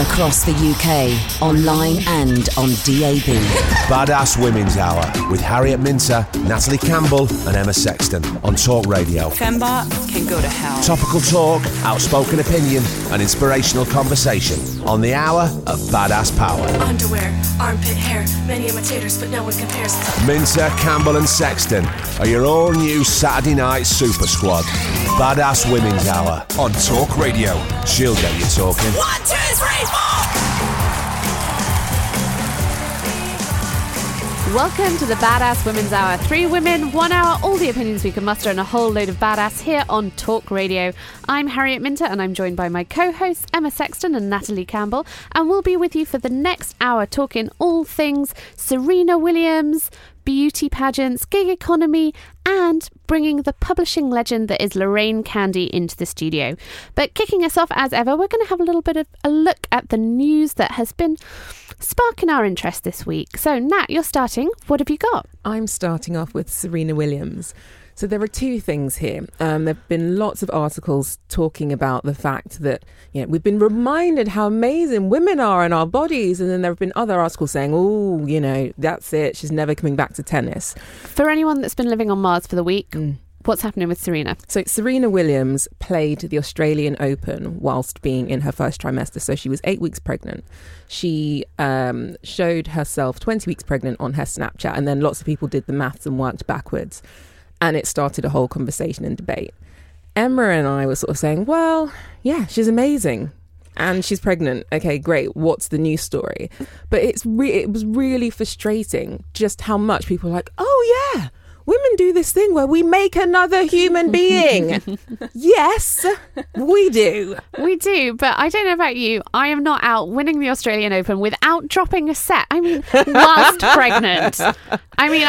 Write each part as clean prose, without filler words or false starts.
Across the UK, online and on DAB. Badass Women's Hour with Harriet Minter, Natalie Campbell and Emma Sexton on Talk Radio. Femba can go to hell. Topical talk, outspoken opinion and inspirational conversation on the hour of Badass Power. Underwear, armpit hair, many imitators but no one compares. Minter, Campbell and Sexton are your all-new Saturday night super squad. Badass Women's Hour on Talk Radio. She'll get you talking. 1, 2, 3! Welcome to the Badass Women's Hour. 3 women, 1 hour, all the opinions we can muster and a whole load of badass here on Talk Radio. I'm Harriet Minter and I'm joined by my co-hosts Emma Sexton and Natalie Campbell, and we'll be with you for the next hour talking all things Serena Williams, beauty pageants, gig economy, and bringing the publishing legend that is Lorraine Candy into the studio. But kicking us off as ever, we're going to have a little bit of a look at the news that has been sparking our interest this week. So Nat, you're starting. What have you got? I'm starting off with Serena Williams. So there are 2 things here. There have been lots of articles talking about the fact that, you know, we've been reminded how amazing women are in our bodies. And then there have been other articles saying, oh, you know, that's it. She's never coming back to tennis. For anyone that's been living on Mars for the week, what's happening with Serena? So Serena Williams played the Australian Open whilst being in her first trimester. So she was 8 weeks pregnant. She showed herself 20 weeks pregnant on her Snapchat. And then lots of people did the maths and worked backwards. And it started a whole conversation and debate. Emma and I were sort of saying, well, yeah, she's amazing. And she's pregnant. Okay, great. What's the news story? But it was really frustrating just how much people were like, oh, yeah, women do this thing where we make another human being. Yes, we do. We do. But I don't know about you. I am not out winning the Australian Open without dropping a set. I mean, whilst pregnant. I mean,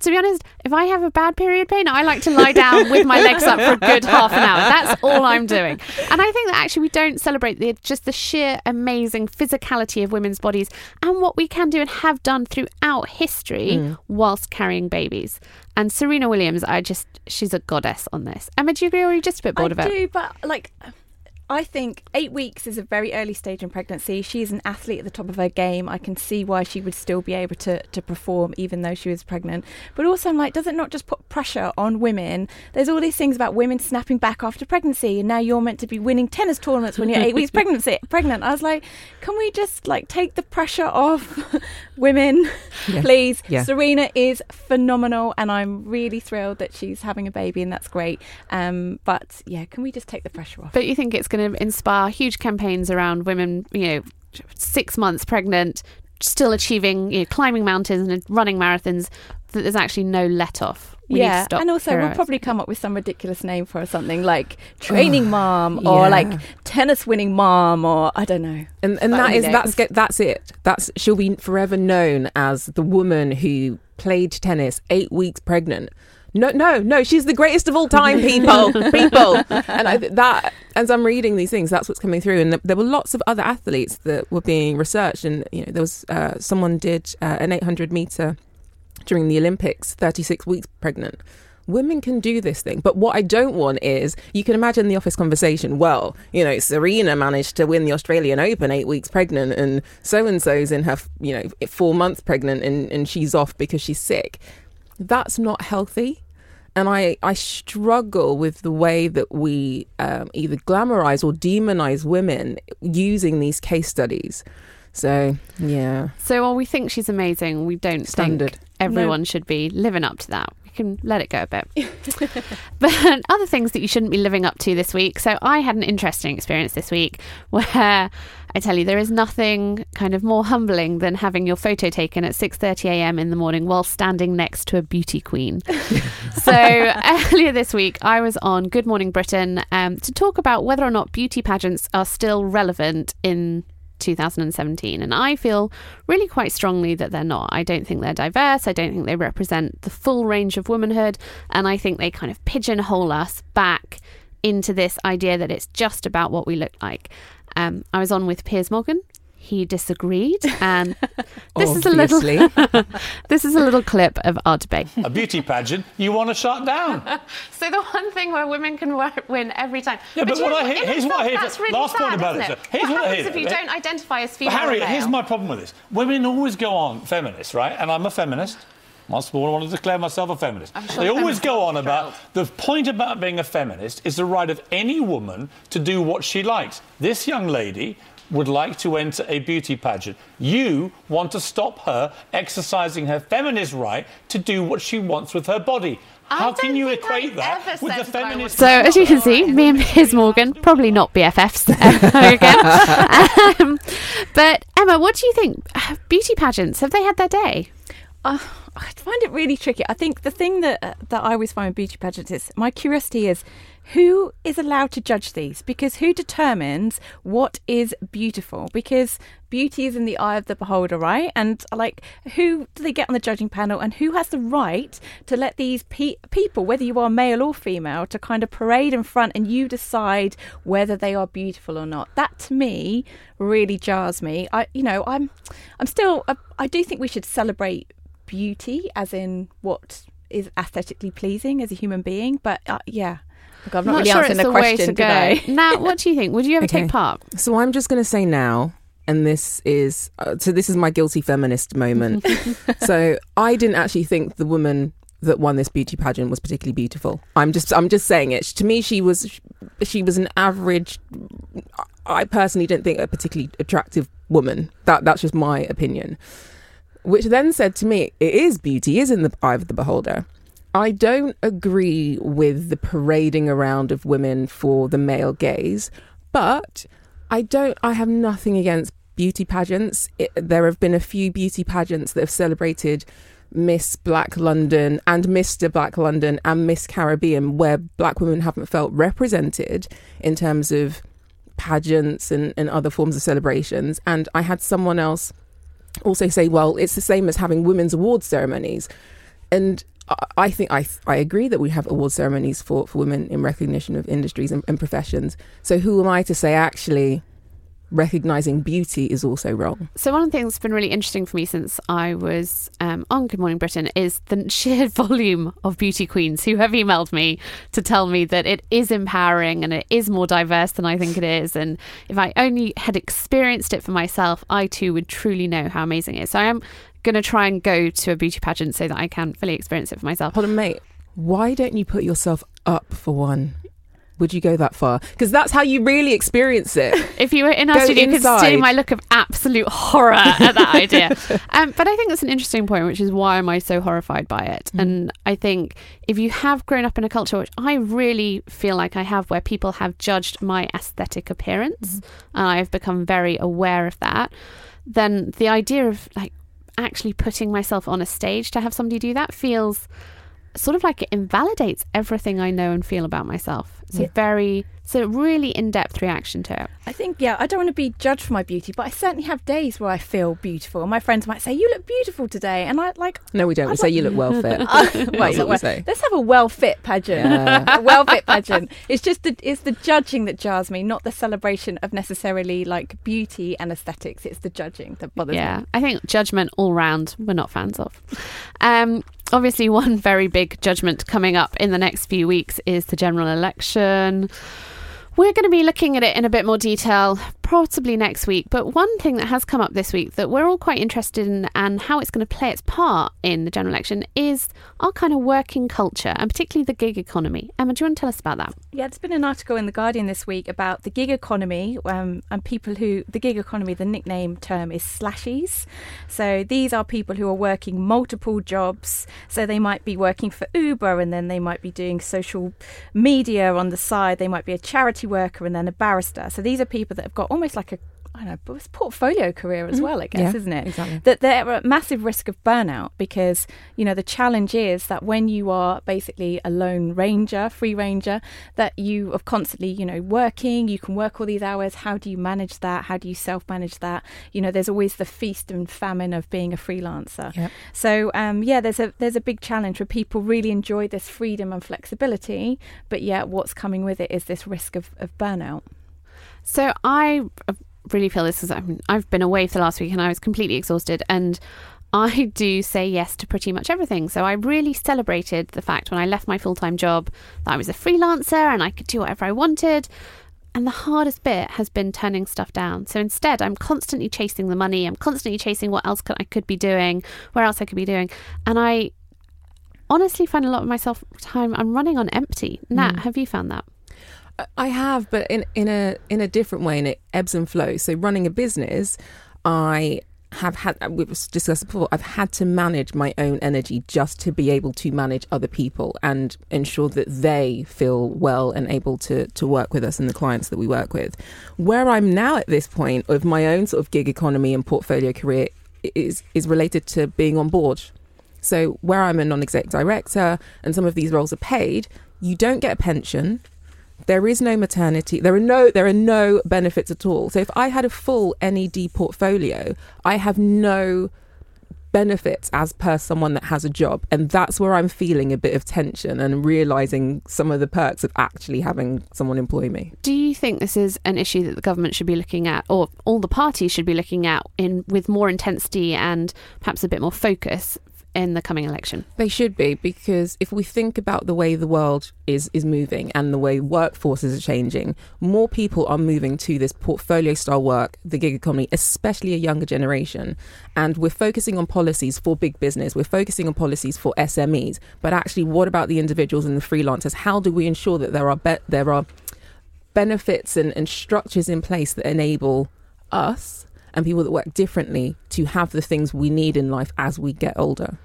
to be honest, if I have a bad period pain, I like to lie down with my legs up for a good half an hour. That's all I'm doing. And I think that actually we don't celebrate just the sheer amazing physicality of women's bodies and what we can do and have done throughout history whilst carrying babies. And Serena Williams, she's a goddess on this. Emma, do you agree, or are you just a bit bored of it? I do, but I think 8 weeks is a very early stage in pregnancy. She's an athlete at the top of her game. I can see why she would still be able to perform even though she was pregnant. But also I'm like, does it not just put pressure on women? There's all these things about women snapping back after pregnancy, and now you're meant to be winning tennis tournaments when you're 8 weeks pregnant. I was like, can we just take the pressure off women, please? Yeah. Serena is phenomenal and I'm really thrilled that she's having a baby and that's great. But yeah, can we just take the pressure off? But you think it's going to inspire huge campaigns around women, 6 months pregnant, still achieving, climbing mountains and running marathons, that there's actually no let off. We need to stop. And also we'll probably come up with some ridiculous name for something like training mom or tennis winning mom, or I don't know. And that's it. She'll be forever known as the woman who played tennis 8 weeks pregnant. No, she's the greatest of all time, people. And as I'm reading these things, that's what's coming through. And there were lots of other athletes that were being researched. And, there was someone did an 800 metre during the Olympics, 36 weeks pregnant. Women can do this thing. But what I don't want is, you can imagine the office conversation. Well, Serena managed to win the Australian Open 8 weeks pregnant, and so-and-so's in her, 4 months pregnant, and she's off because she's sick. That's not healthy. And I struggle with the way that we either glamorize or demonize women using these case studies. So, yeah. So while we think she's amazing, we don't think everyone should be living up to that. We can let it go a bit. But other things that you shouldn't be living up to this week. So I had an interesting experience this week where... I tell you, there is nothing kind of more humbling than having your photo taken at 6:30 a.m. in the morning while standing next to a beauty queen. So earlier this week, I was on Good Morning Britain to talk about whether or not beauty pageants are still relevant in 2017. And I feel really quite strongly that they're not. I don't think they're diverse. I don't think they represent the full range of womanhood. And I think they kind of pigeonhole us back into this idea that it's just about what we look like. I was on with Piers Morgan. He disagreed, and this is a little this is a little clip of our debate. A beauty pageant you want to shut down. So the one thing where women can win every time. Yeah, but what I hear, here's what I hear. That's really last sad, point about it. Here's what happens if you don't identify as female? Harriet, here's my problem with this. Women always go on feminists, right? And I'm a feminist. Once more, I want to declare myself a feminist. Sure they always go on about the point about being a feminist is the right of any woman to do what she likes. This young lady would like to enter a beauty pageant. You want to stop her exercising her feminist right to do what she wants with her body. How can you equate that with the feminist... So, as you can see, me and Piers Morgan, probably not BFFs ever again. But, Emma, what do you think? Beauty pageants, have they had their day? I find it really tricky. I think the thing that I always find with beauty pageants is my curiosity is who is allowed to judge these? Because who determines what is beautiful? Because beauty is in the eye of the beholder, right? And like, who do they get on the judging panel? And who has the right to let these people, whether you are male or female, to kind of parade in front and you decide whether they are beautiful or not? That to me really jars me. I do think we should celebrate beauty as in what is aesthetically pleasing as a human being, but I'm not really answering the question today. Nat, what do you think? Would you ever take part? So I'm just going to say now, and this is my guilty feminist moment. So I didn't actually think the woman that won this beauty pageant was particularly beautiful. I'm just saying it. To me, she was an average. I personally don't think a particularly attractive woman. That's just my opinion. Which then said to me, beauty is in the eye of the beholder. I don't agree with the parading around of women for the male gaze, but I have nothing against beauty pageants. There have been a few beauty pageants that have celebrated Miss Black London and Mr. Black London and Miss Caribbean, where black women haven't felt represented in terms of pageants and other forms of celebrations. And I had someone else also say, well, it's the same as having women's awards ceremonies. And I think I agree that we have award ceremonies for women in recognition of industries and professions. So who am I to say actually recognising beauty is also wrong? So one of the things that's been really interesting for me since I was on Good Morning Britain is the sheer volume of beauty queens who have emailed me to tell me that it is empowering and it is more diverse than I think it is, and if I only had experienced it for myself, I too would truly know how amazing it is. So I am going to try and go to a beauty pageant so that I can fully experience it for myself. Hold on, mate, why don't you put yourself up for one? Would you go that far? Because that's how you really experience it. If you were in our studio, you could see my look of absolute horror at that idea. But I think that's an interesting point, which is why am I so horrified by it? Mm. And I think if you have grown up in a culture, which I really feel like I have, where people have judged my aesthetic appearance, and I've become very aware of that, then the idea of like actually putting myself on a stage to have somebody do that feels... sort of like it invalidates everything I know and feel about myself. It's a really in-depth reaction to it. I think, I don't want to be judged for my beauty, but I certainly have days where I feel beautiful. My friends might say, you look beautiful today. And I like... No, we don't. We say you look well fit. Let's have a well fit pageant. Yeah. A well fit pageant. It's just it's the judging that jars me, not the celebration of necessarily like beauty and aesthetics. It's the judging that bothers me. I think judgment all round we're not fans of. Obviously, one very big judgment coming up in the next few weeks is the general election. We're going to be looking at it in a bit more detail, possibly next week. But one thing that has come up this week that we're all quite interested in and how it's going to play its part in the general election is our kind of working culture and particularly the gig economy. Emma, do you want to tell us about that? Yeah, there's been an article in The Guardian this week about the gig economy and people who, the gig economy, the nickname term is slashies. So these are people who are working multiple jobs. So they might be working for Uber and then they might be doing social media on the side. They might be a charity worker and then a barrister. So these are people that have got almost like a, I don't know, but it's portfolio career as well, I guess, yeah, isn't it? Exactly. That they're at massive risk of burnout because, you know, the challenge is that when you are basically a lone ranger, free ranger, that you are constantly, you know, working, you can work all these hours. How do you manage that? How do you self-manage that? You know, there's always the feast and famine of being a freelancer. Yep. So, there's a big challenge where people really enjoy this freedom and flexibility, but yet what's coming with it is this risk of burnout. So I really feel this is, I mean, I've been away for the last week and I was completely exhausted, and I do say yes to pretty much everything. So I really celebrated the fact when I left my full-time job that I was a freelancer and I could do whatever I wanted. And the hardest bit has been turning stuff down. So instead, I'm constantly chasing the money. I'm constantly chasing what else I could be doing, where else I could be doing. And I honestly find a lot of myself time, I'm running on empty. Nat, have you found that? I have, but in a different way, and it ebbs and flows. So running a business, I have had, we've discussed before, I've had to manage my own energy just to be able to manage other people and ensure that they feel well and able to work with us and the clients that we work with. Where I'm now at this point of my own sort of gig economy and portfolio career is related to being on board. So where I'm a non-exec director and some of these roles are paid, you don't get a pension. There is no maternity. There are no benefits at all. So if I had a full NED portfolio, I have no benefits as per someone that has a job. And that's where I'm feeling a bit of tension and realising some of the perks of actually having someone employ me. Do you think this is an issue that the government should be looking at, or all the parties should be looking at with more intensity and perhaps a bit more focus in the coming election? They should be, because if we think about the way the world is moving and the way workforces are changing, more people are moving to this portfolio style work, the gig economy, especially a younger generation. And we're focusing on policies for big business. We're focusing on policies for SMEs. But actually, what about the individuals and the freelancers? How do we ensure that there are benefits and structures in place that enable us and people that work differently to have the things we need in life as we get older?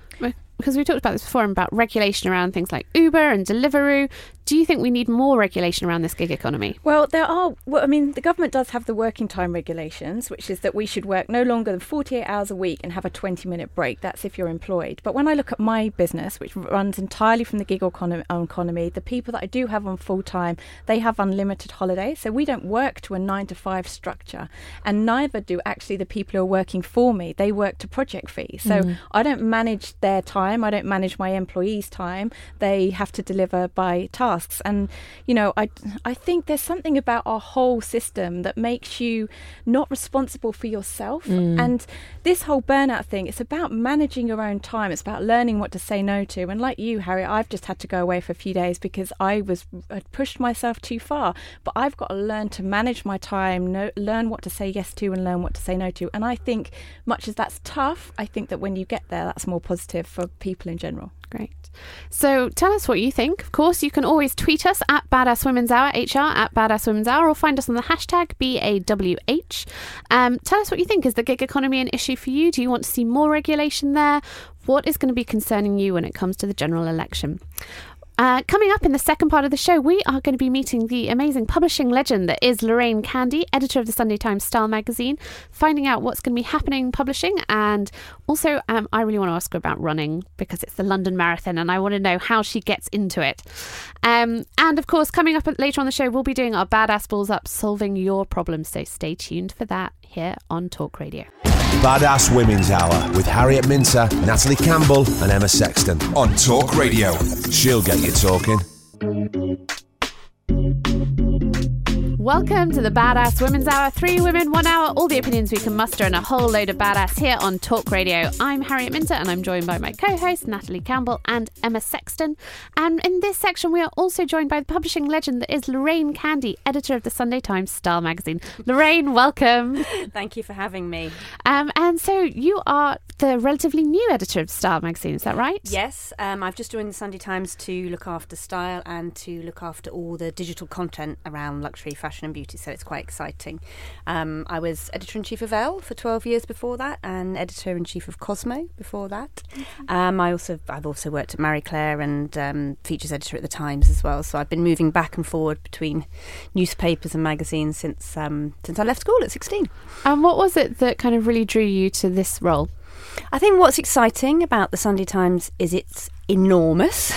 Because we talked about this before, about regulation around things like Uber and Deliveroo. Do you think we need more regulation around this gig economy? Well, there are. Well, I mean, the government does have the working time regulations, which is that we should work no longer than 48 hours a week and have a 20-minute break. That's if you're employed. But when I look at my business, which runs entirely from the gig economy, the people that I do have on full-time, they have unlimited holidays. So we don't work to a 9-to-5 structure. And neither do actually the people who are working for me. They work to project fees. So I don't manage their time. I don't manage my employees' time. They have to deliver by tasks. And, you know, I think there's something about our whole system that makes you not responsible for yourself. And this whole burnout thing, it's about managing your own time. It's about learning what to say no to. And like you, Harriet, I've just had to go away for a few days because I'd pushed myself too far. But I've got to learn to manage my time, learn what to say yes to and learn what to say no to. And I think, much as that's tough, I think that when you get there, that's more positive for people in general. Great. So tell us what you think. Of course, you can always tweet us at Badass Women's Hour, HR at Badass Women's Hour, or find us on the hashtag BAWH. Tell us what you think. Is the gig economy an issue for you? Do you want to see more regulation there? What is going to be concerning you when it comes to the general election? Coming up in the second part of the show, we are going to be meeting the amazing publishing legend that is Lorraine Candy, editor of the Sunday Times Style magazine, finding out what's going to be happening in publishing. And also, I really want to ask her about running, because it's the London Marathon and I want to know how she gets into it. And of course, coming up later on the show, we'll be doing our Badass Balls Up, solving your problems. So stay tuned for that here on Talk Radio. Badass Women's Hour with Harriet Minter, Natalie Campbell and Emma Sexton on Talk Radio. She'll get you talking. Welcome to the Badass Women's Hour. 3 women, 1 hour. All the opinions we can muster and a whole load of badass here on Talk Radio. I'm Harriet Minter and I'm joined by my co-hosts Natalie Campbell and Emma Sexton. And in this section we are also joined by the publishing legend that is Lorraine Candy, editor of the Sunday Times Style magazine. Lorraine, welcome. Thank you for having me. And so you are the relatively new editor of Style magazine, is that right? Yes, I've just joined the Sunday Times to look after style and to look after all the digital content around luxury fashion and beauty, so it's quite exciting. I was editor-in-chief of Elle for 12 years before that, and editor-in-chief of Cosmo before that. I've also worked at Marie Claire and features editor at the Times as well, so I've been moving back and forward between newspapers and magazines since I left school at 16. And what was it that kind of really drew you to this role? I think what's exciting about the Sunday Times is it's enormous.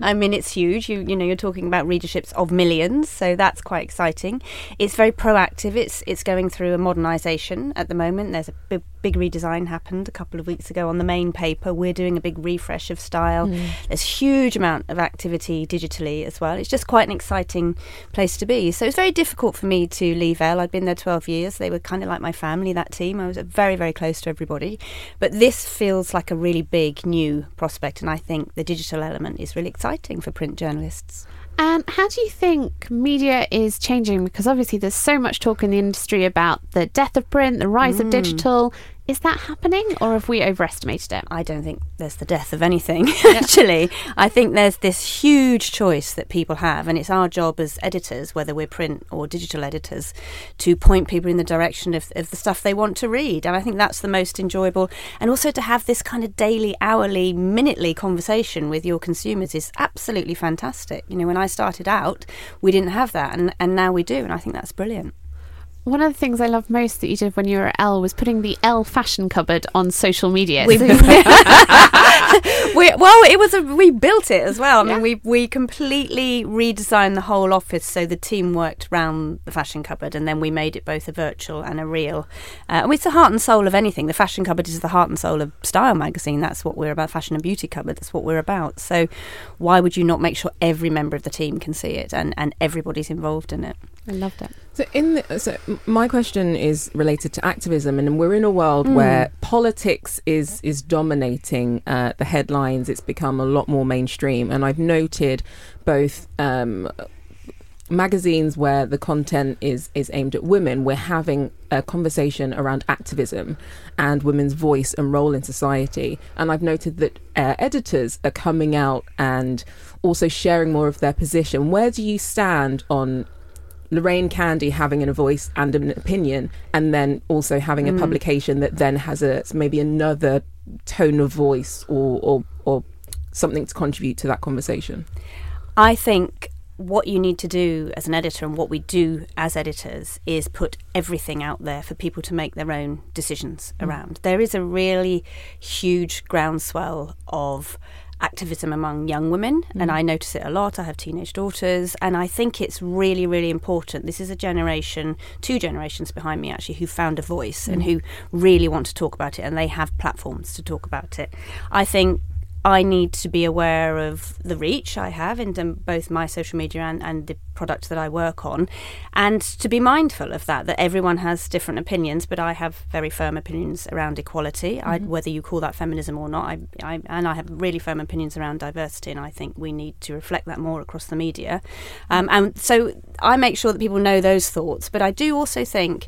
I mean, it's huge. You know, you're talking about readerships of millions, so that's quite exciting. It's very proactive. It's going through a modernisation at the moment. There's a big redesign happened a couple of weeks ago on the main paper. We're doing a big refresh of style. There's a huge amount of activity digitally as well. It's just quite an exciting place to be. So it's very difficult for me to leave Elle. I'd been there 12 years. They were kind of like my family, that team. I was very, very close to everybody. But this feels like a really big new prospect, and I think the digital element is really exciting for print journalists. And how do you think media is changing? Because obviously there's so much talk in the industry about the death of print, the rise of digital. Is that happening, or have we overestimated it? I don't think there's the death of anything, actually. I think there's this huge choice that people have, and it's our job as editors, whether we're print or digital editors, to point people in the direction of the stuff they want to read. And I think that's the most enjoyable. And also to have this kind of daily, hourly, minutely conversation with your consumers is absolutely fantastic. You know, when I started out, we didn't have that, and now we do, and I think that's brilliant. One of the things I love most that you did when you were at Elle was putting the Elle fashion cupboard on social media. We built it as well. I mean, we completely redesigned the whole office, so the team worked round the fashion cupboard, and then we made it both a virtual and a real. And it's the heart and soul of anything. The fashion cupboard is the heart and soul of Style magazine. That's what we're about. Fashion and beauty cupboard. That's what we're about. So why would you not make sure every member of the team can see it and everybody's involved in it? I loved it. So my question is related to activism, and we're in a world where politics is dominating the headlines. It's become a lot more mainstream, and I've noted both magazines where the content is aimed at women. We're having a conversation around activism and women's voice and role in society, and I've noted that editors are coming out and also sharing more of their position. Where do you stand on Lorraine Candy having a voice and an opinion, and then also having a publication that then has maybe another tone of voice or something to contribute to that conversation? I think what you need to do as an editor, and what we do as editors, is put everything out there for people to make their own decisions around. There is a really huge groundswell of activism among young women, and I notice it a lot. I have teenage daughters, and I think it's really, really important. This is a generation, 2 generations behind me actually, who found a voice and who really want to talk about it, and they have platforms to talk about it. I think I need to be aware of the reach I have in both my social media and the product that I work on, and to be mindful of that everyone has different opinions, but I have very firm opinions around equality, whether you call that feminism or not, and I have really firm opinions around diversity, and I think we need to reflect that more across the media. And so I make sure that people know those thoughts, but I do also think,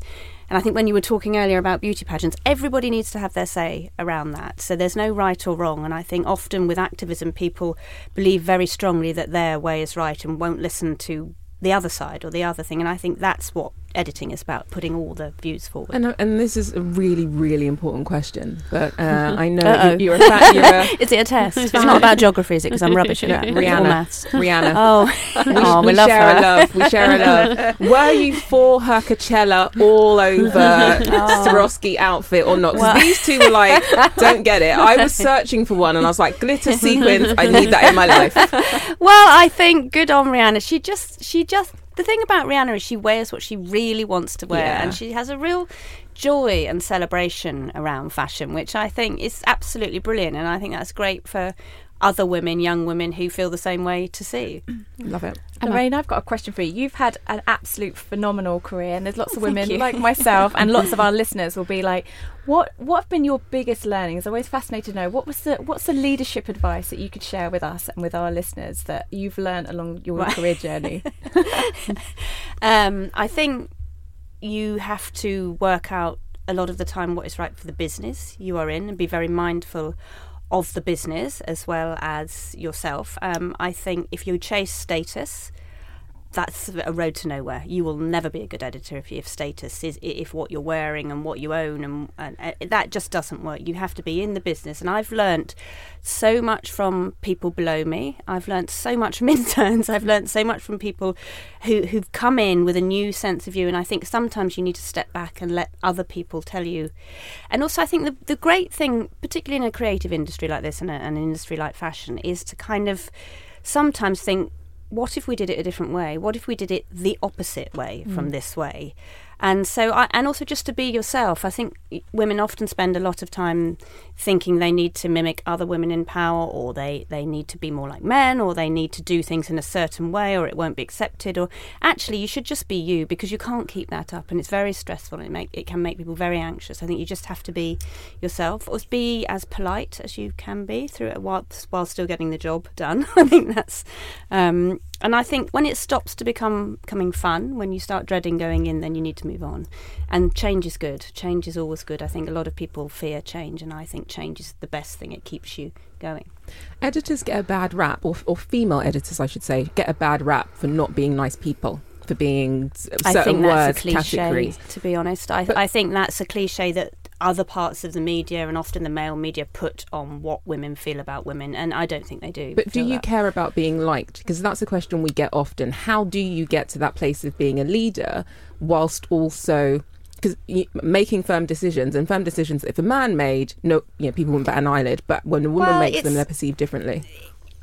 and I think when you were talking earlier about beauty pageants, everybody needs to have their say around that. So there's no right or wrong. And I think often with activism, people believe very strongly that their way is right and won't listen to the other side or the other thing. And I think that's what editing is about, putting all the views forward. And this is a really, really important question. But I know you're a fat... Is it a test? It's not about geography, is it? Because I'm rubbish at that. Rihanna. We love her. We share a love. Were you for her Coachella all over Swarovski outfit or not? Because these two were like, don't get it. I was searching for one and I was like, glitter sequins, I need that in my life. Well, I think good on Rihanna. She just... The thing about Rihanna is she wears what she really wants to wear, and she has a real joy and celebration around fashion, which I think is absolutely brilliant, and I think that's great for other women, young women who feel the same way to see. Love it. Lorraine, I've got a question for you. You've had an absolute phenomenal career, and there's lots of women like myself and lots of our listeners will be like, what have been your biggest learnings? I'm always fascinated to know what's the leadership advice that you could share with us and with our listeners that you've learned along your career journey? I think you have to work out a lot of the time what is right for the business you are in and be very mindful of the business as well as yourself. I think if you chase status, that's a road to nowhere. You will never be a good editor if status is, if what you're wearing and what you own and that just doesn't work. You have to be in the business, and I've learnt so much from people below me. I've learnt so much from interns. I've learnt so much from people who've come in with a new sense of you, and I think sometimes you need to step back and let other people tell you. And also I think the great thing, particularly in a creative industry like this and an industry like fashion, is to kind of sometimes think, what if we did it a different way? What if we did it the opposite way from this way? And so, and also just to be yourself. I think women often spend a lot of time thinking they need to mimic other women in power, or they need to be more like men, or they need to do things in a certain way, or it won't be accepted. Or actually, you should just be you, because you can't keep that up, and it's very stressful, and it can make people very anxious. I think you just have to be yourself, or be as polite as you can be through it while still getting the job done. I think that's. And I think when it stops to becoming fun, when you start dreading going in, then you need to move on. And change is good. Change is always good. I think a lot of people fear change, and I think change is the best thing. It keeps you going. Editors get a bad rap, or female editors, I should say, get a bad rap for not being nice people, for being certain words, categories. I think that's a cliche, to be honest. I think that's a cliche that other parts of the media, and often the male media, put on what women feel about women, and I don't think they do. But do you care about being liked? Because that's a question we get often. How do you get to that place of being a leader whilst also making firm decisions, and firm decisions that if a man made, people wouldn't bat an eyelid, but when a woman makes them, they're perceived differently.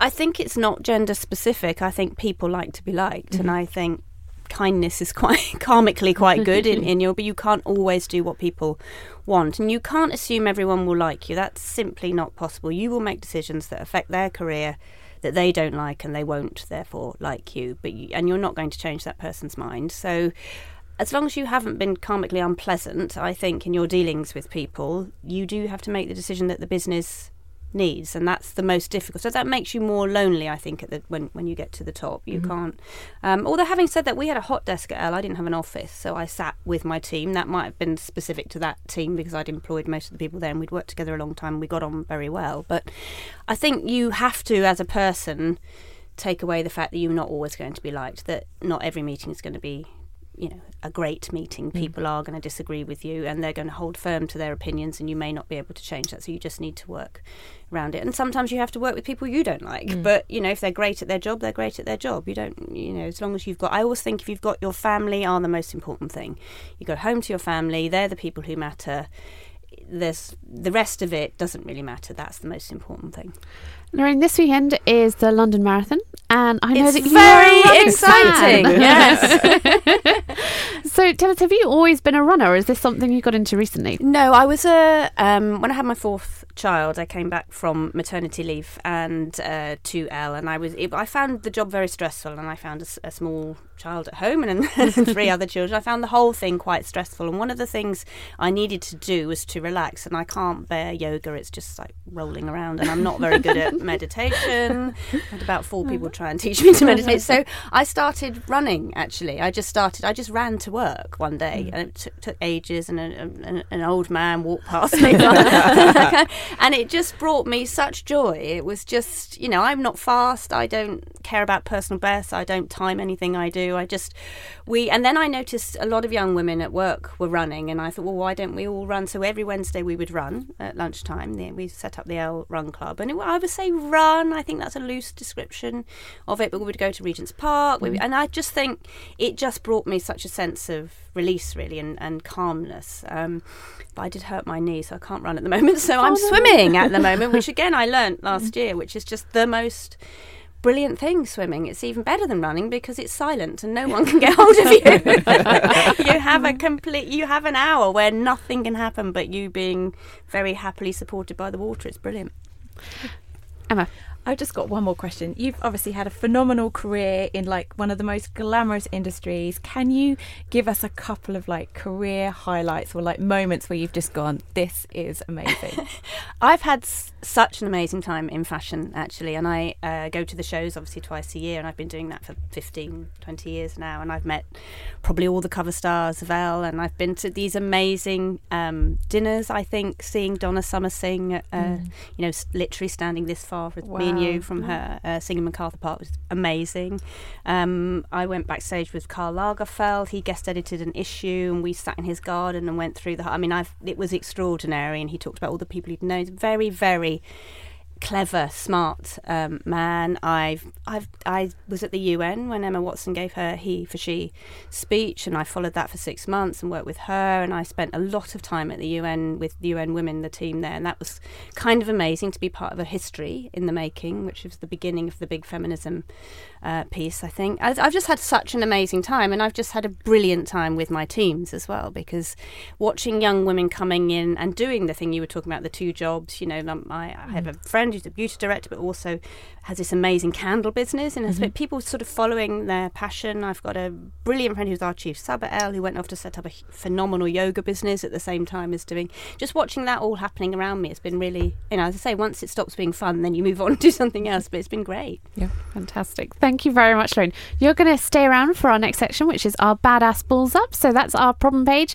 I think it's not gender specific. I think people like to be liked, and I think kindness is karmically quite good in your, but you can't always do what people want, and you can't assume everyone will like you. That's simply not possible. You will make decisions that affect their career that they don't like, and they won't therefore like you, and you're not going to change that person's mind. So as long as you haven't been karmically unpleasant, I think in your dealings with people, you do have to make the decision that the business needs, and that's the most difficult. So that makes you more lonely, I think, when you get to the top. You can't. Although having said that, we had a hot desk at Elle. I didn't have an office, so I sat with my team. That might have been specific to that team because I'd employed most of the people there, and we'd worked together a long time, and we got on very well. But I think you have to, as a person, take away the fact that you're not always going to be liked, that not every meeting is going to be a great meeting. People are going to disagree with you, and they're going to hold firm to their opinions, and you may not be able to change that. So you just need to work around it. And sometimes you have to work with people you don't like, but if they're great at their job, they're great at their job. You don't, as long as you've got, I always think if you've got your family are the most important thing. You go home to your family, they're the people who matter. The rest of it doesn't really matter. That's the most important thing. Lorraine, this weekend is the London Marathon, and I know it's that very exciting. Yes. So tell us, have you always been a runner, or is this something you got into recently? No, I was when I had my fourth child, I came back from maternity leave and to Elle, and I found the job very stressful, and I found a small child at home and three other children. I found the whole thing quite stressful, and one of the things I needed to do was to relax, and I can't bear yoga. It's just like rolling around, and I'm not very good at meditation. I had about four people try and teach me to meditate. So I started running, actually. I just ran to work one day, and it took ages, and an old man walked past me. And it just brought me such joy. It was just, I'm not fast. I don't care about personal best. I don't time anything I do. And then I noticed a lot of young women at work were running, and I thought, well, why don't we all run? So every Wednesday we would run at lunchtime. We set up the Elle Run Club, and I would say run. I think that's a loose description of it, but we would go to Regent's Park, and I just think it just brought me such a sense of release, really, and calmness. But I did hurt my knee, so I can't run at the moment. So I'm swimming at the moment, which again I learnt last year, which is just the most brilliant thing, swimming. It's even better than running because it's silent and no one can get hold of you. You have an hour where nothing can happen but you being very happily supported by the water. It's brilliant. Emma? I've just got one more question. You've obviously had a phenomenal career in like one of the most glamorous industries. Can you give us a couple of like career highlights or like moments where you've just gone, this is amazing? I've had such an amazing time in fashion, actually, and I go to the shows obviously twice a year, and I've been doing that for 15, 20 years now, and I've met probably all the cover stars of Elle, and I've been to these amazing dinners. I think seeing Donna Summer sing, you know, literally standing this far with me and you from her singing MacArthur Park was amazing. I went backstage with Karl Lagerfeld. He guest edited an issue, and we sat in his garden and went through the... I mean, it was extraordinary, and he talked about all the people he'd known. Very, very clever, smart man. I was at the UN when Emma Watson gave her he for she speech, and I followed that for 6 months and worked with her, and I spent a lot of time at the UN with the UN women, the team there, and that was kind of amazing to be part of a history in the making, which was the beginning of the big feminism piece, I think. I've just had such an amazing time, and I've just had a brilliant time with my teams as well, because watching young women coming in and doing the thing you were talking about, the two jobs, you know, I have a friend who's a beauty director but also has this amazing candle business, and people sort of following their passion. I've got a brilliant friend who's our chief sub at Elle, who went off to set up a phenomenal yoga business at the same time as doing... Just watching that all happening around me, it's been really, you know, as I say, once it stops being fun then you move on to something else, but it's been great. Yeah, fantastic. Thank you very much, Lorraine. You're going to stay around for our next section, which is our Badass Balls Up. So that's our problem page.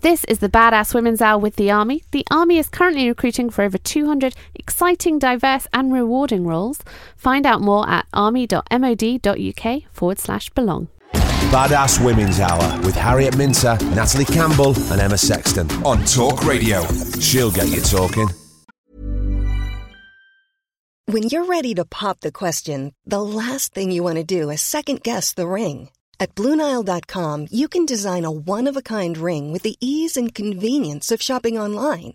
This is the Badass Women's Hour with the Army. The Army is currently recruiting for over 200 exciting, diverse and rewarding roles. Find out more at army.mod.uk/belong. Badass Women's Hour with Harriet Minter, Natalie Campbell and Emma Sexton on Talk Radio. She'll get you talking. When you're ready to pop the question, the last thing you want to do is second guess the ring. At BlueNile.com, you can design a one-of-a-kind ring with the ease and convenience of shopping online.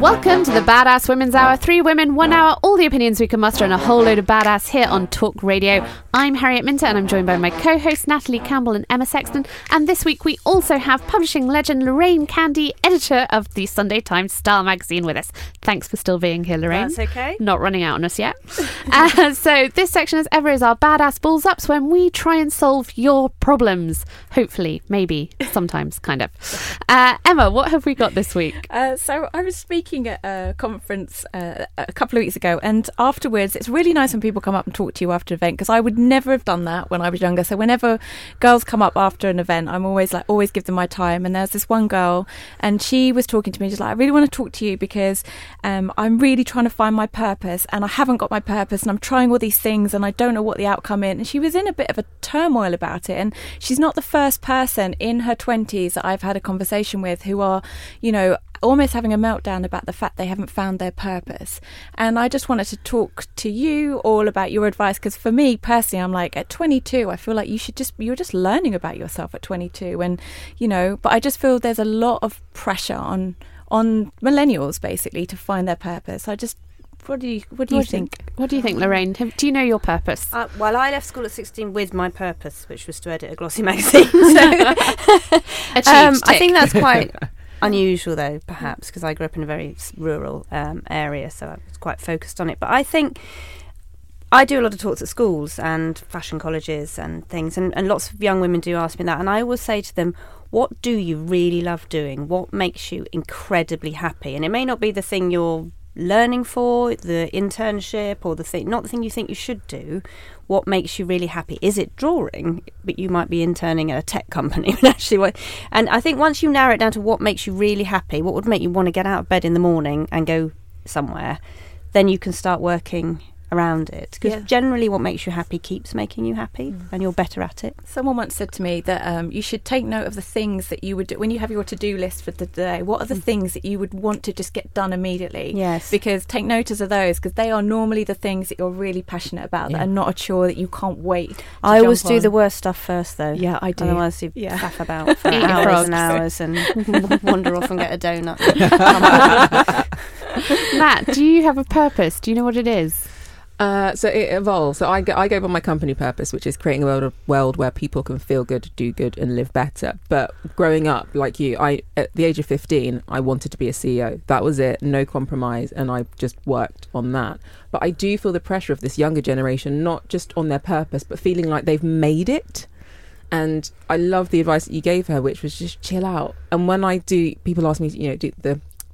Welcome to the Badass Women's Hour. 3 women, 1 hour, all the opinions we can muster and a whole load of badass here on Talk Radio. I'm Harriet Minter and I'm joined by my co-hosts Natalie Campbell and Emma Sexton. And this week we also have publishing legend Lorraine Candy, editor of the Sunday Times Style magazine, with us. Thanks for still being here, Lorraine. That's okay. Not running out on us yet. So this section, as ever, is our Badass Balls Ups, when we try and solve your problems. Hopefully, maybe, sometimes, kind of. Emma, what have we got this week? So I was speaking at a conference a couple of weeks ago, and afterwards it's really nice when people come up and talk to you after an event, because I would never have done that when I was younger. So whenever girls come up after an event, I'm always give them my time. And there's this one girl and she was talking to me, she's like, I really want to talk to you because I'm really trying to find my purpose and I haven't got my purpose and I'm trying all these things and I don't know what the outcome is. And she was in a bit of a turmoil about it, and she's not the first person in her 20s that I've had a conversation with who are, you know, almost having a meltdown about the fact they haven't found their purpose. And I just wanted to talk to you all about your advice, because for me personally, I'm like, at 22 I feel like you're just learning about yourself at 22, and you know, but I just feel there's a lot of pressure on millennials basically to find their purpose. I just What do you think? What do you think, Lorraine? Do you know your purpose? Well, I left school at 16 with my purpose, which was to edit a glossy magazine. So I think that's quite unusual, though, perhaps, because I grew up in a very rural area, so I was quite focused on it. But I think I do a lot of talks at schools and fashion colleges and things, and lots of young women do ask me that, and I always say to them, what do you really love doing? What makes you incredibly happy? And it may not be the thing you're learning for, the internship, or the thing, not the thing you think you should do. What makes you really happy? Is it drawing? But you might be interning at a tech company. And I think once you narrow it down to what makes you really happy, what would make you want to get out of bed in the morning and go somewhere, then you can start working around it, because generally what makes you happy keeps making you happy, and you're better at it. Someone once said to me that you should take note of the things that you would do when you have your to-do list for the day. What are the things that you would want to just get done immediately? Yes, because take notice of those, because they are normally the things that you're really passionate about, that are not a chore that you can't wait to I always do on. The worst stuff first, though. Yeah, I do. Otherwise you faff about for hours and hours and wander off and get a donut. Matt, do you have a purpose? Do you know what it is? So it evolves. So I go by my company purpose, which is creating a world where people can feel good, do good and live better. But growing up, like you, I at the age of 15, I wanted to be a CEO. That was it. No compromise. And I just worked on that. But I do feel the pressure of this younger generation, not just on their purpose, but feeling like they've made it. And I love the advice that you gave her, which was just chill out. And when I do, people ask me, you know,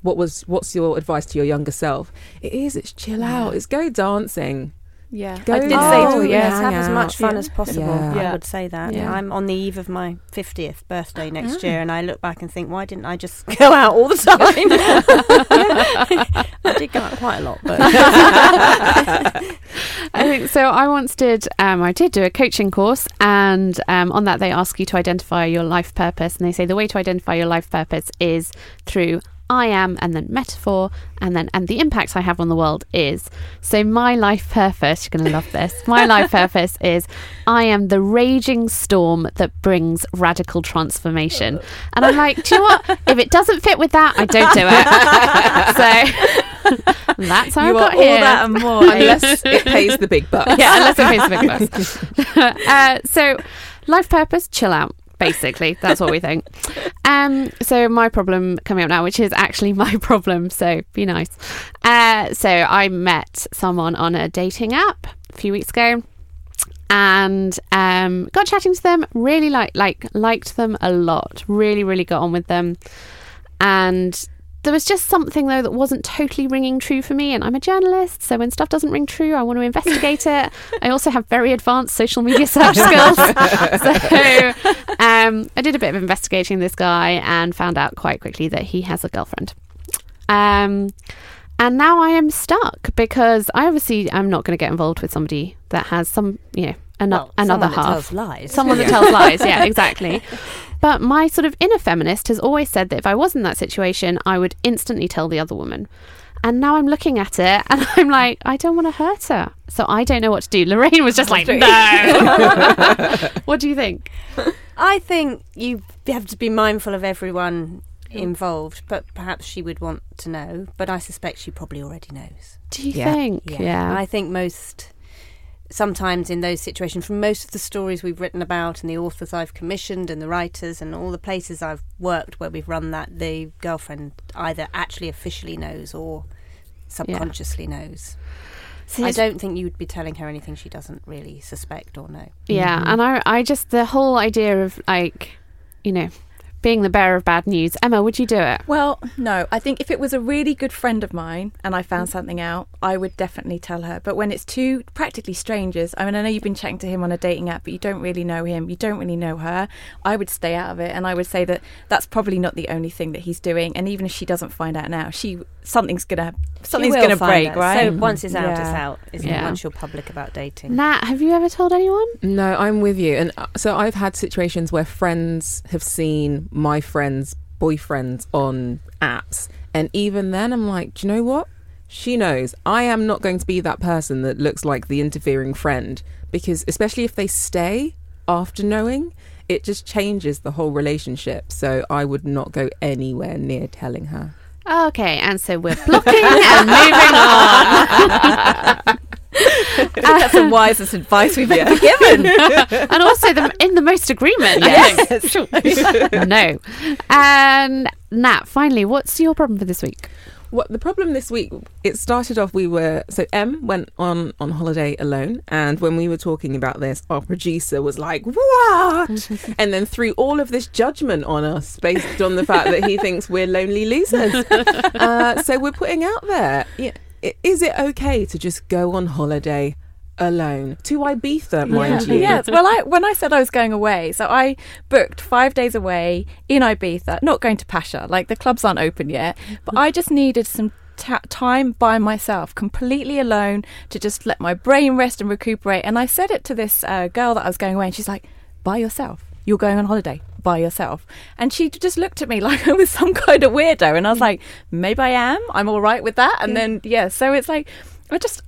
what's your advice to your younger self? It's chill out. It's go dancing. Yeah. Go I did say, have as much fun as possible. Yeah. I would say that. Yeah. I'm on the eve of my 50th birthday next year, and I look back and think, why didn't I just go out all the time? I did go out quite a lot, but I think so. I once did. I did do a coaching course, and on that they ask you to identify your life purpose, and they say the way to identify your life purpose is through I am, and then metaphor, and the impact I have on the world is. So my life purpose, you're going to love this, my life purpose is I am the raging storm that brings radical transformation. And I'm like, do you know what? If it doesn't fit with that, I don't do it. So that's how you I got here. You are all that and more. Unless it pays the big bucks. Yeah, unless it pays the big bucks. So life purpose, chill out. Basically, that's what we think. So my problem coming up now, which is actually my problem, so be nice. So I met someone on a dating app a few weeks ago, and got chatting to them. Really liked them a lot. Really, really got on with them. And there was just something, though, that wasn't totally ringing true for me. And I'm a journalist, so when stuff doesn't ring true, I want to investigate it. I also have very advanced social media search skills. So I did a bit of investigating this guy and found out quite quickly that he has a girlfriend. And now I am stuck, because I obviously am not going to get involved with somebody that has some, you know, another half. Someone that tells lies. Someone that tells lies, yeah, exactly. But my sort of inner feminist has always said that if I was in that situation, I would instantly tell the other woman. And now I'm looking at it and I'm like, I don't want to hurt her. So I don't know what to do. Lorraine was just like, no. What do you think? I think you have to be mindful of everyone involved, but perhaps she would want to know. But I suspect she probably already knows. Do you think? Yeah. I think most... Sometimes in those situations, from most of the stories we've written about and the authors I've commissioned and the writers and all the places I've worked where we've run that, the girlfriend either actually officially knows or subconsciously knows. See, I don't think you would be telling her anything she doesn't really suspect or know. Yeah, and I just, the whole idea of, like, you know, being the bearer of bad news. Emma, would you do it? Well, no. I think if it was a really good friend of mine and I found something out, I would definitely tell her. But when it's two practically strangers, I mean, I know you've been chatting to him on a dating app, but you don't really know him, you don't really know her, I would stay out of it. And I would say that that's probably not the only thing that he's doing. And even if she doesn't find out now, something's gonna break, right? So once it's out, it's out, isn't it? Once you're public about dating. Nat, have you ever told anyone? No, I'm with you. And so I've had situations where friends have seen my friends' boyfriends on apps, and even then I'm like, do you know what? She knows. I am not going to be that person that looks like the interfering friend, because especially if they stay after knowing, it just changes the whole relationship. So I would not go anywhere near telling her. Okay, and so we're blocking and moving on. That's the wisest advice we've ever given, and also in the most agreement. Yes. No. And Nat, finally, what's your problem for this week? The problem this week, it started off, Em went on holiday alone, and when we were talking about this, our producer was like, what? And then threw all of this judgment on us based on the fact that he thinks we're lonely losers. So we're putting out there, is it okay to just go on holiday alone to Ibiza, mind you? Yes. Well, when I said I was going away, so I booked 5 days away in Ibiza, not going to Pasha, like the clubs aren't open yet, but I just needed some time by myself, completely alone, to just let my brain rest and recuperate. And I said it to this girl that I was going away, and she's like, by yourself? You're going on holiday by yourself? And she just looked at me like I was some kind of weirdo, and I was like, maybe I am, I'm all right with that. And then so it's like,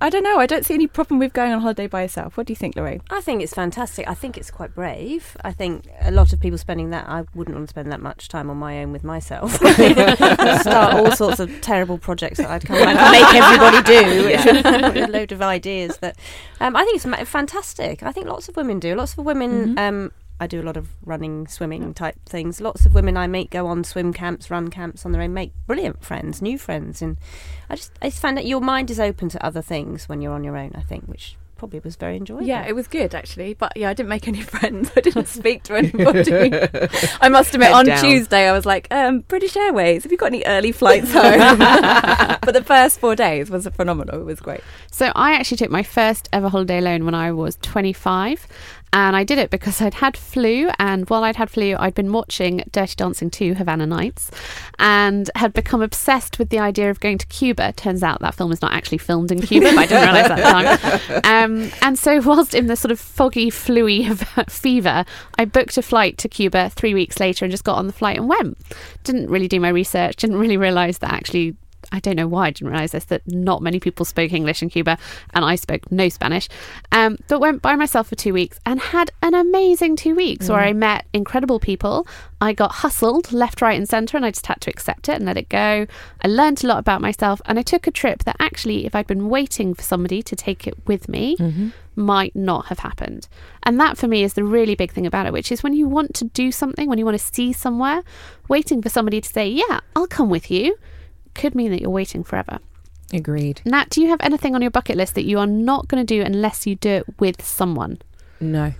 I don't know. I don't see any problem with going on holiday by yourself. What do you think, Lorraine? I think it's fantastic. I think it's quite brave. I think a lot of people spending that, I wouldn't want to spend that much time on my own with myself. Start all sorts of terrible projects that I'd come around and make everybody do, which is a load of ideas. That I think it's fantastic. I think lots of women do. Lots of women... I do a lot of running, swimming type things. Lots of women I meet go on swim camps, run camps on their own, make brilliant friends, new friends. And I just found that your mind is open to other things when you're on your own, I think, which probably was very enjoyable. Yeah, it was good, actually. But I didn't make any friends. I didn't speak to anybody. I must admit, Tuesday, I was like, British Airways, have you got any early flights home? But the first 4 days was phenomenal. It was great. So I actually took my first ever holiday alone when I was 25. And I did it because I'd had flu, and while I'd had flu, I'd been watching Dirty Dancing 2 Havana Nights and had become obsessed with the idea of going to Cuba. Turns out that film is not actually filmed in Cuba, but I didn't realise that at the time. And so whilst in the sort of foggy, flu-y fever, I booked a flight to Cuba 3 weeks later and just got on the flight and went. Didn't really do my research, didn't really realise that actually... I don't know why I didn't realise this, that not many people spoke English in Cuba, and I spoke no Spanish, but went by myself for 2 weeks and had an amazing 2 weeks where I met incredible people. I got hustled left, right and centre, and I just had to accept it and let it go. I learnt a lot about myself, and I took a trip that actually, if I'd been waiting for somebody to take it with me, might not have happened. And that for me is the really big thing about it, which is when you want to do something, when you want to see somewhere, waiting for somebody to say, yeah, I'll come with you, could mean that you're waiting forever. Agreed. Nat, do you have anything on your bucket list that you are not going to do unless you do it with someone? No.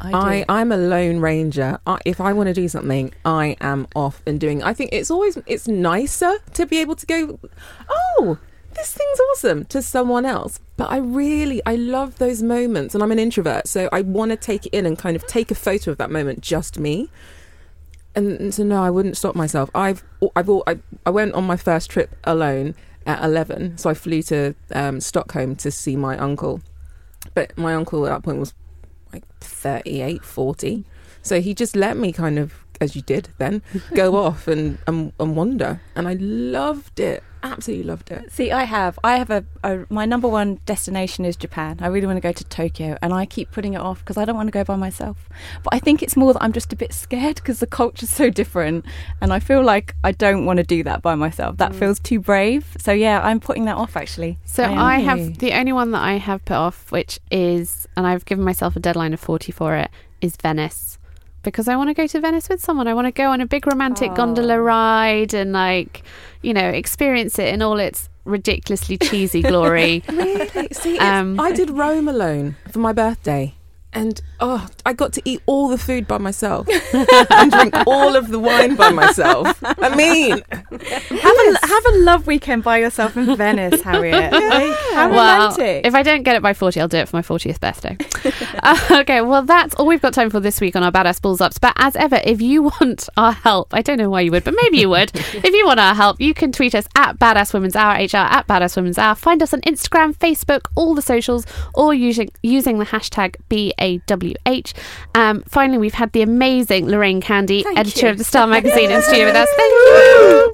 I'm a lone ranger. If I want to do something, I am off and doing. I think it's nicer to be able to go, oh, this thing's awesome, to someone else. But I love those moments, and I'm an introvert, so I want to take it in and kind of take a photo of that moment, just me. And so no, I wouldn't stop myself. I went on my first trip alone at 11, so I flew to Stockholm to see my uncle. But my uncle at that point was like 38, 40, so he just let me kind of, as you did then, go off and wander, and I loved it. Absolutely loved it. See, I have my number one destination is Japan. I really want to go to Tokyo, and I keep putting it off because I don't want to go by myself. But I think it's more that I'm just a bit scared because the culture's so different, and I feel like I don't want to do that by myself. That feels too brave. So yeah, I'm putting that off, actually. So I have, the only one that I have put off, which is, and I've given myself a deadline of 40 for it, is Venice. Because I want to go to Venice with someone. I want to go on a big romantic gondola ride and, like, you know, experience it in all its ridiculously cheesy glory. Really? See, I did Rome alone for my birthday. And, I got to eat all the food by myself and drink all of the wine by myself. I mean... Have a love weekend by yourself in Venice, Harriet. How romantic. If I don't get it by 40, I'll do it for my 40th birthday. Okay, well, that's all we've got time for this week on our Badass Balls Ups. But as ever, if you want our help, I don't know why you would, but maybe you would. If you want our help, you can tweet us at Badass Women's Hour, HR at Badass Women's Hour. Find us on Instagram, Facebook, all the socials, or using the hashtag BAWH. Finally, we've had the amazing Lorraine Candy, editor of the Star magazine, in studio with us. Thank you.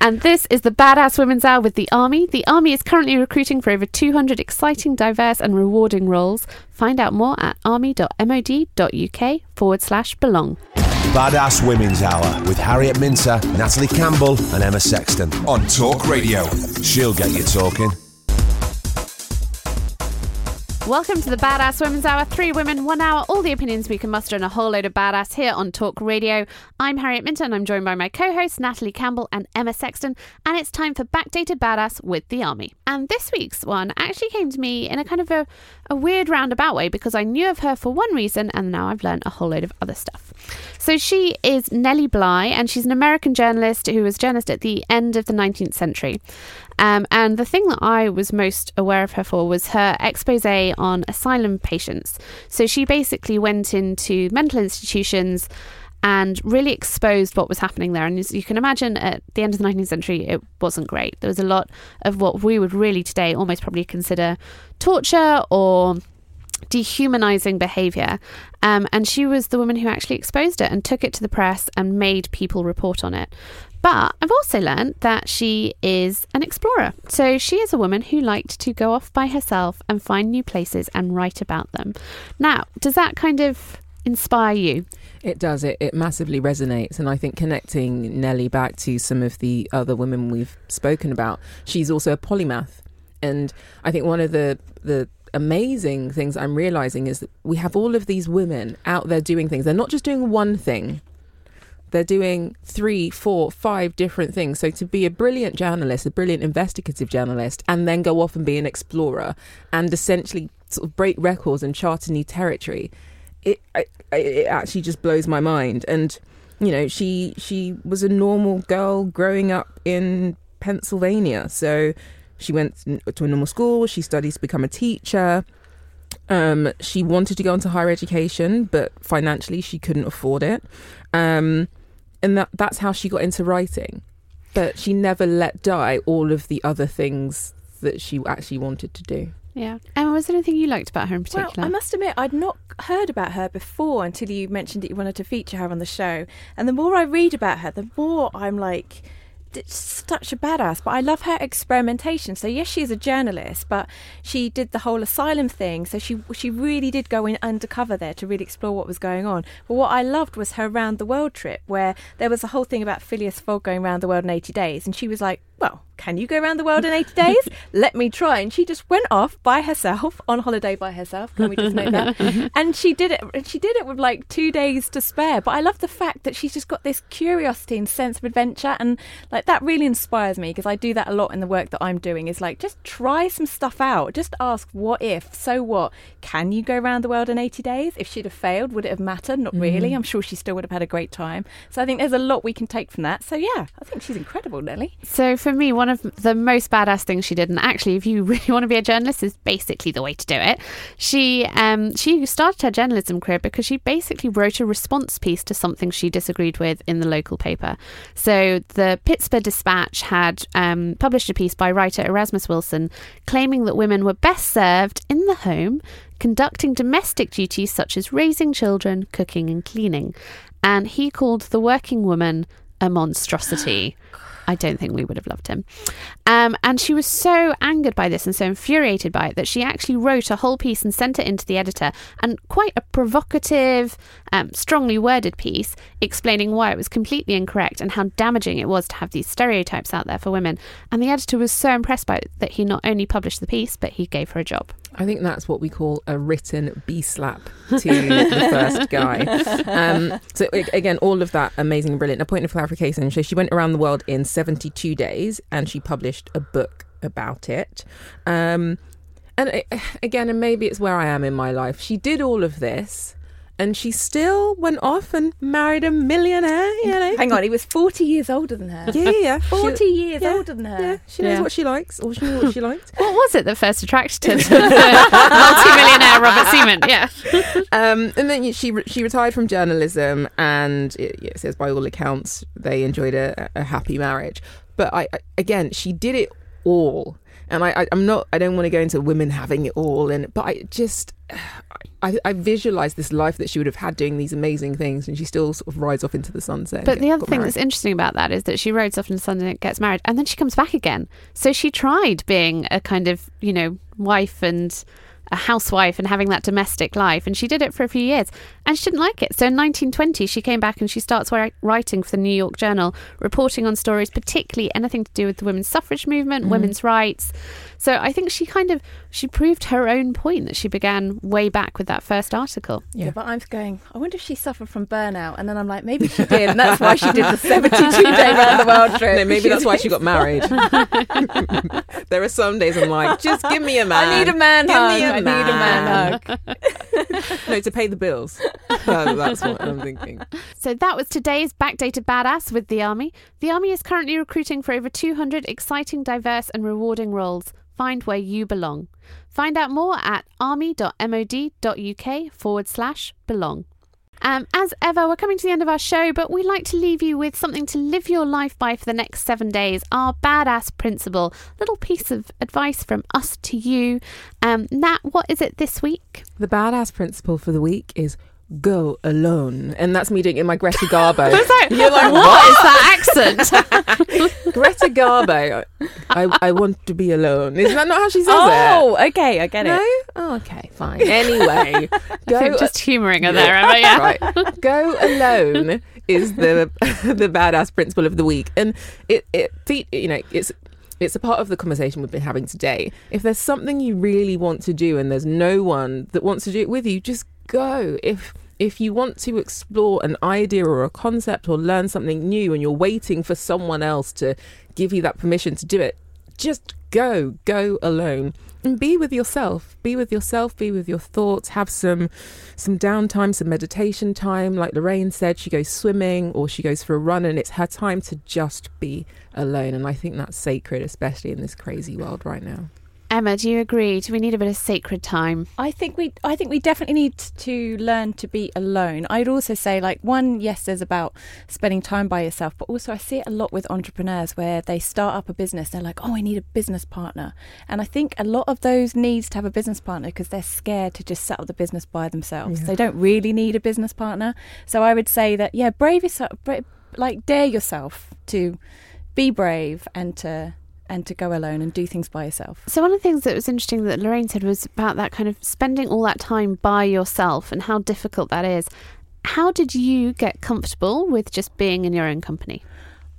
And this is the Badass Women's Hour with the Army. The Army is currently recruiting for over 200 exciting, diverse and rewarding roles. Find out more at army.mod.uk/belong. Badass Women's Hour with Harriet Minter, Natalie Campbell and Emma Sexton on Talk Radio. She'll get you talking. Welcome to the Badass Women's Hour. 3 women, 1 hour. All the opinions we can muster and a whole load of badass here on Talk Radio. I'm Harriet Minter and I'm joined by my co-hosts Natalie Campbell and Emma Sexton. And it's time for Backdated Badass with the Army. And this week's one actually came to me in a kind of a weird roundabout way because I knew of her for one reason and now I've learned a whole load of other stuff. So she is Nellie Bly and she's an American journalist who was a journalist at the end of the 19th century. And the thing that I was most aware of her for was her exposé on asylum patients. So she basically went into mental institutions and really exposed what was happening there. And as you can imagine, at the end of the 19th century, it wasn't great. There was a lot of what we would really today almost probably consider torture or dehumanizing behavior. And she was the woman who actually exposed it and took it to the press and made people report on it. But I've also learned that she is an explorer. So she is a woman who liked to go off by herself and find new places and write about them. Now, does that kind of inspire you? It does. It massively resonates. And I think connecting Nellie back to some of the other women we've spoken about, she's also a polymath. And I think one of the amazing things I'm realizing is that we have all of these women out there doing things. They're not just doing one thing. They're doing 3, 4, 5 different things. So to be a brilliant journalist, a brilliant investigative journalist, and then go off and be an explorer and essentially sort of break records and chart a new territory, it actually just blows my mind. And, you know, she was a normal girl growing up in Pennsylvania. So she went to a normal school. She studied to become a teacher. She wanted to go into higher education, but financially she couldn't afford it. And that's how she got into writing. But she never let die all of the other things that she actually wanted to do. Yeah. Emma, was there anything you liked about her in particular? Well, I must admit, I'd not heard about her before until you mentioned that you wanted to feature her on the show. And the more I read about her, the more I'm like, such a badass. But I love her experimentation. So yes, she is a journalist, but she did the whole asylum thing. So she really did go in undercover there to really explore what was going on. But what I loved was her round the world trip, where there was a whole thing about Phileas Fogg going around the world in 80 days. And she was like, well, can you go around the world in 80 days? Let me try. And she just went off by herself, on holiday by herself. Can we just note that? And she did it. And she did it with like 2 days to spare. But I love the fact that she's just got this curiosity and sense of adventure. And like that really inspires me, because I do that a lot in the work that I'm doing, is like, just try some stuff out. Just ask, what if? So what? Can you go around the world in 80 days? If she'd have failed, would it have mattered? Not really. I'm sure she still would have had a great time. So I think there's a lot we can take from that. So yeah, I think she's incredible, Nellie. So for me, one of the most badass things she did, and actually if you really want to be a journalist, is basically the way to do it. She started her journalism career because she basically wrote a response piece to something she disagreed with in the local paper. So the Pittsburgh Dispatch had published a piece by writer Erasmus Wilson claiming that women were best served in the home, conducting domestic duties such as raising children, cooking and cleaning. And he called the working woman a monstrosity. I don't think we would have loved him. And she was so angered by this and so infuriated by it that she actually wrote a whole piece and sent it into the editor, and quite a provocative, strongly worded piece explaining why it was completely incorrect and how damaging it was to have these stereotypes out there for women. And the editor was so impressed by it that he not only published the piece, but he gave her a job. I think that's what we call a written B-slap to the first guy. So again, all of that amazing and brilliant. A point of clarification. So she went around the world in 72 days and she published a book about it. And maybe it's where I am in my life. She did all of this and she still went off and married a millionaire. You know? Hang on, he was 40 years older than her. Yeah. 40 years older than her. Yeah, she knows what she likes, or she knew what she liked. What was it that first attracted her to multi-millionaire Robert Seaman? Yeah. And then she retired from journalism, and it says by all accounts they enjoyed a happy marriage. But I she did it all. And I don't want to go into women having it all, but I visualise this life that she would have had doing these amazing things, and she still sort of rides off into the sunset. But the other thing that's interesting about that is that she rides off into the sunset and gets married, and then she comes back again. So she tried being a kind of, you know, wife and a housewife and having that domestic life. And she did it for a few years and she didn't like it. So in 1920, she came back and she starts writing for the New York Journal, reporting on stories, particularly anything to do with the women's suffrage movement, women's rights. So I think she proved her own point that she began way back with that first article. Yeah, but I'm going, I wonder if she suffered from burnout. And then I'm like, maybe she did. And that's why she did the 72-day round the world trip. No, maybe that's why she got married. There are some days I'm like, just give me a man. I need a man hug. No, to pay the bills. That's what I'm thinking. So that was today's Backdated Badass with the Army. The Army is currently recruiting for over 200 exciting, diverse and rewarding roles. Find where you belong. Find out more at army.mod.uk/belong. As ever, we're coming to the end of our show, but we like to leave you with something to live your life by for the next 7 days. Our badass principle. Little piece of advice from us to you. Nat, what is it this week? The badass principle for the week is go alone. And that's me doing it in my Greta Garbo. You're like, what is that accent? Greta Garbo, I want to be alone. Isn't that not how she says it? Oh, okay, I get it. No? Oh, okay, fine. Anyway. Just humouring her there, am I? Yeah. Right. Go alone is the badass principle of the week. And it's a part of the conversation we've been having today. If there's something you really want to do and there's no one that wants to do it with you, just go. If you want to explore an idea or a concept or learn something new and you're waiting for someone else to give you that permission to do it, just go alone and be with yourself, be with your thoughts. Have some downtime, some meditation time. Like Lorraine said, she goes swimming or she goes for a run, and it's her time to just be alone. And I think that's sacred, especially in this crazy world right now. Emma, do you agree? Do we need a bit of sacred time? I think we definitely need to learn to be alone. I'd also say, like, yes, there's about spending time by yourself, but also I see it a lot with entrepreneurs where they start up a business. They're like, oh, I need a business partner. And I think a lot of those needs to have a business partner because they're scared to just set up the business by themselves. Yeah. They don't really need a business partner. So I would say that, yeah, brave yourself, like dare yourself to be brave and to go alone and do things by yourself. So one of the things that was interesting that Lorraine said was about that kind of spending all that time by yourself and how difficult that is. How did you get comfortable with just being in your own company?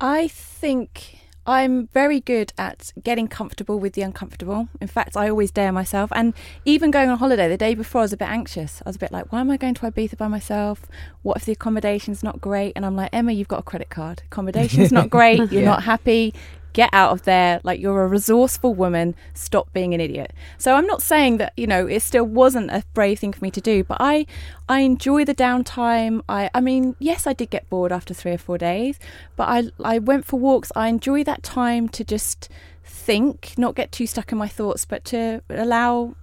I think I'm very good at getting comfortable with the uncomfortable. In fact, I always dare myself. And even going on holiday, the day before, I was a bit anxious. I was a bit like, why am I going to Ibiza by myself? What if the accommodation's not great? And I'm like, Emma, you've got a credit card. Accommodation's not great. You're not happy. Get out of there. Like, you're a resourceful woman. Stop being an idiot. So I'm not saying that, it still wasn't a brave thing for me to do, but I enjoy the downtime. I mean, yes, I did get bored after 3 or 4 days, but I went for walks. I enjoy that time to just think, not get too stuck in my thoughts, but to allow,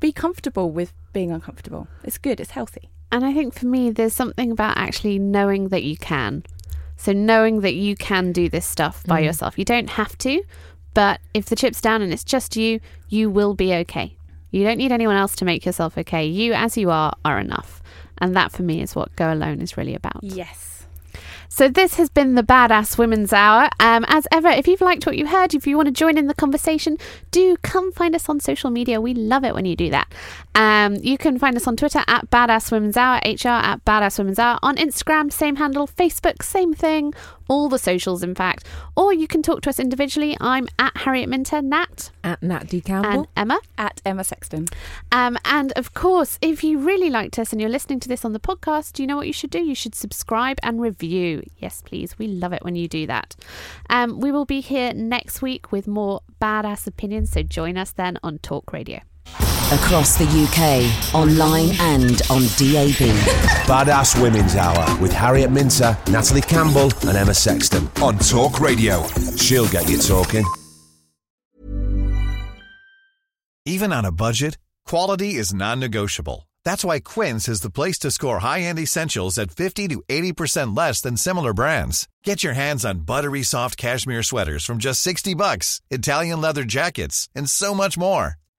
be comfortable with being uncomfortable. It's good. It's healthy. And I think for me, there's something about actually knowing that you can. So knowing that you can do this stuff by yourself. You don't have to, but if the chip's down and it's just you, you will be okay. You don't need anyone else to make yourself okay. You, as you are enough. And that for me is what Go Alone is really about. Yes. So this has been the Badass Women's Hour. As ever, if you've liked what you heard, if you want to join in the conversation, do come find us on social media. We love it when you do that. You can find us on Twitter at Badass Women's Hour, HR at Badass Women's Hour, on Instagram, same handle, Facebook, same thing, all the socials, in fact. Or you can talk to us individually. I'm at Harriet Minter, Nat. At Nat D. Campbell. And Emma. At Emma Sexton. And of course, if you really liked us and you're listening to this on the podcast, do you know what you should do? You should subscribe and review. Yes, please. We love it when you do that. We will be here next week with more badass opinions, so join us then on Talk Radio. Across the UK, online and on DAB. Badass Women's Hour with Harriet Minter, Natalie Campbell and Emma Sexton on Talk Radio. She'll get you talking. Even on a budget, quality is non-negotiable. That's why Quince is the place to score high-end essentials at 50 to 80% less than similar brands. Get your hands on buttery soft cashmere sweaters from just $60, Italian leather jackets, and so much more.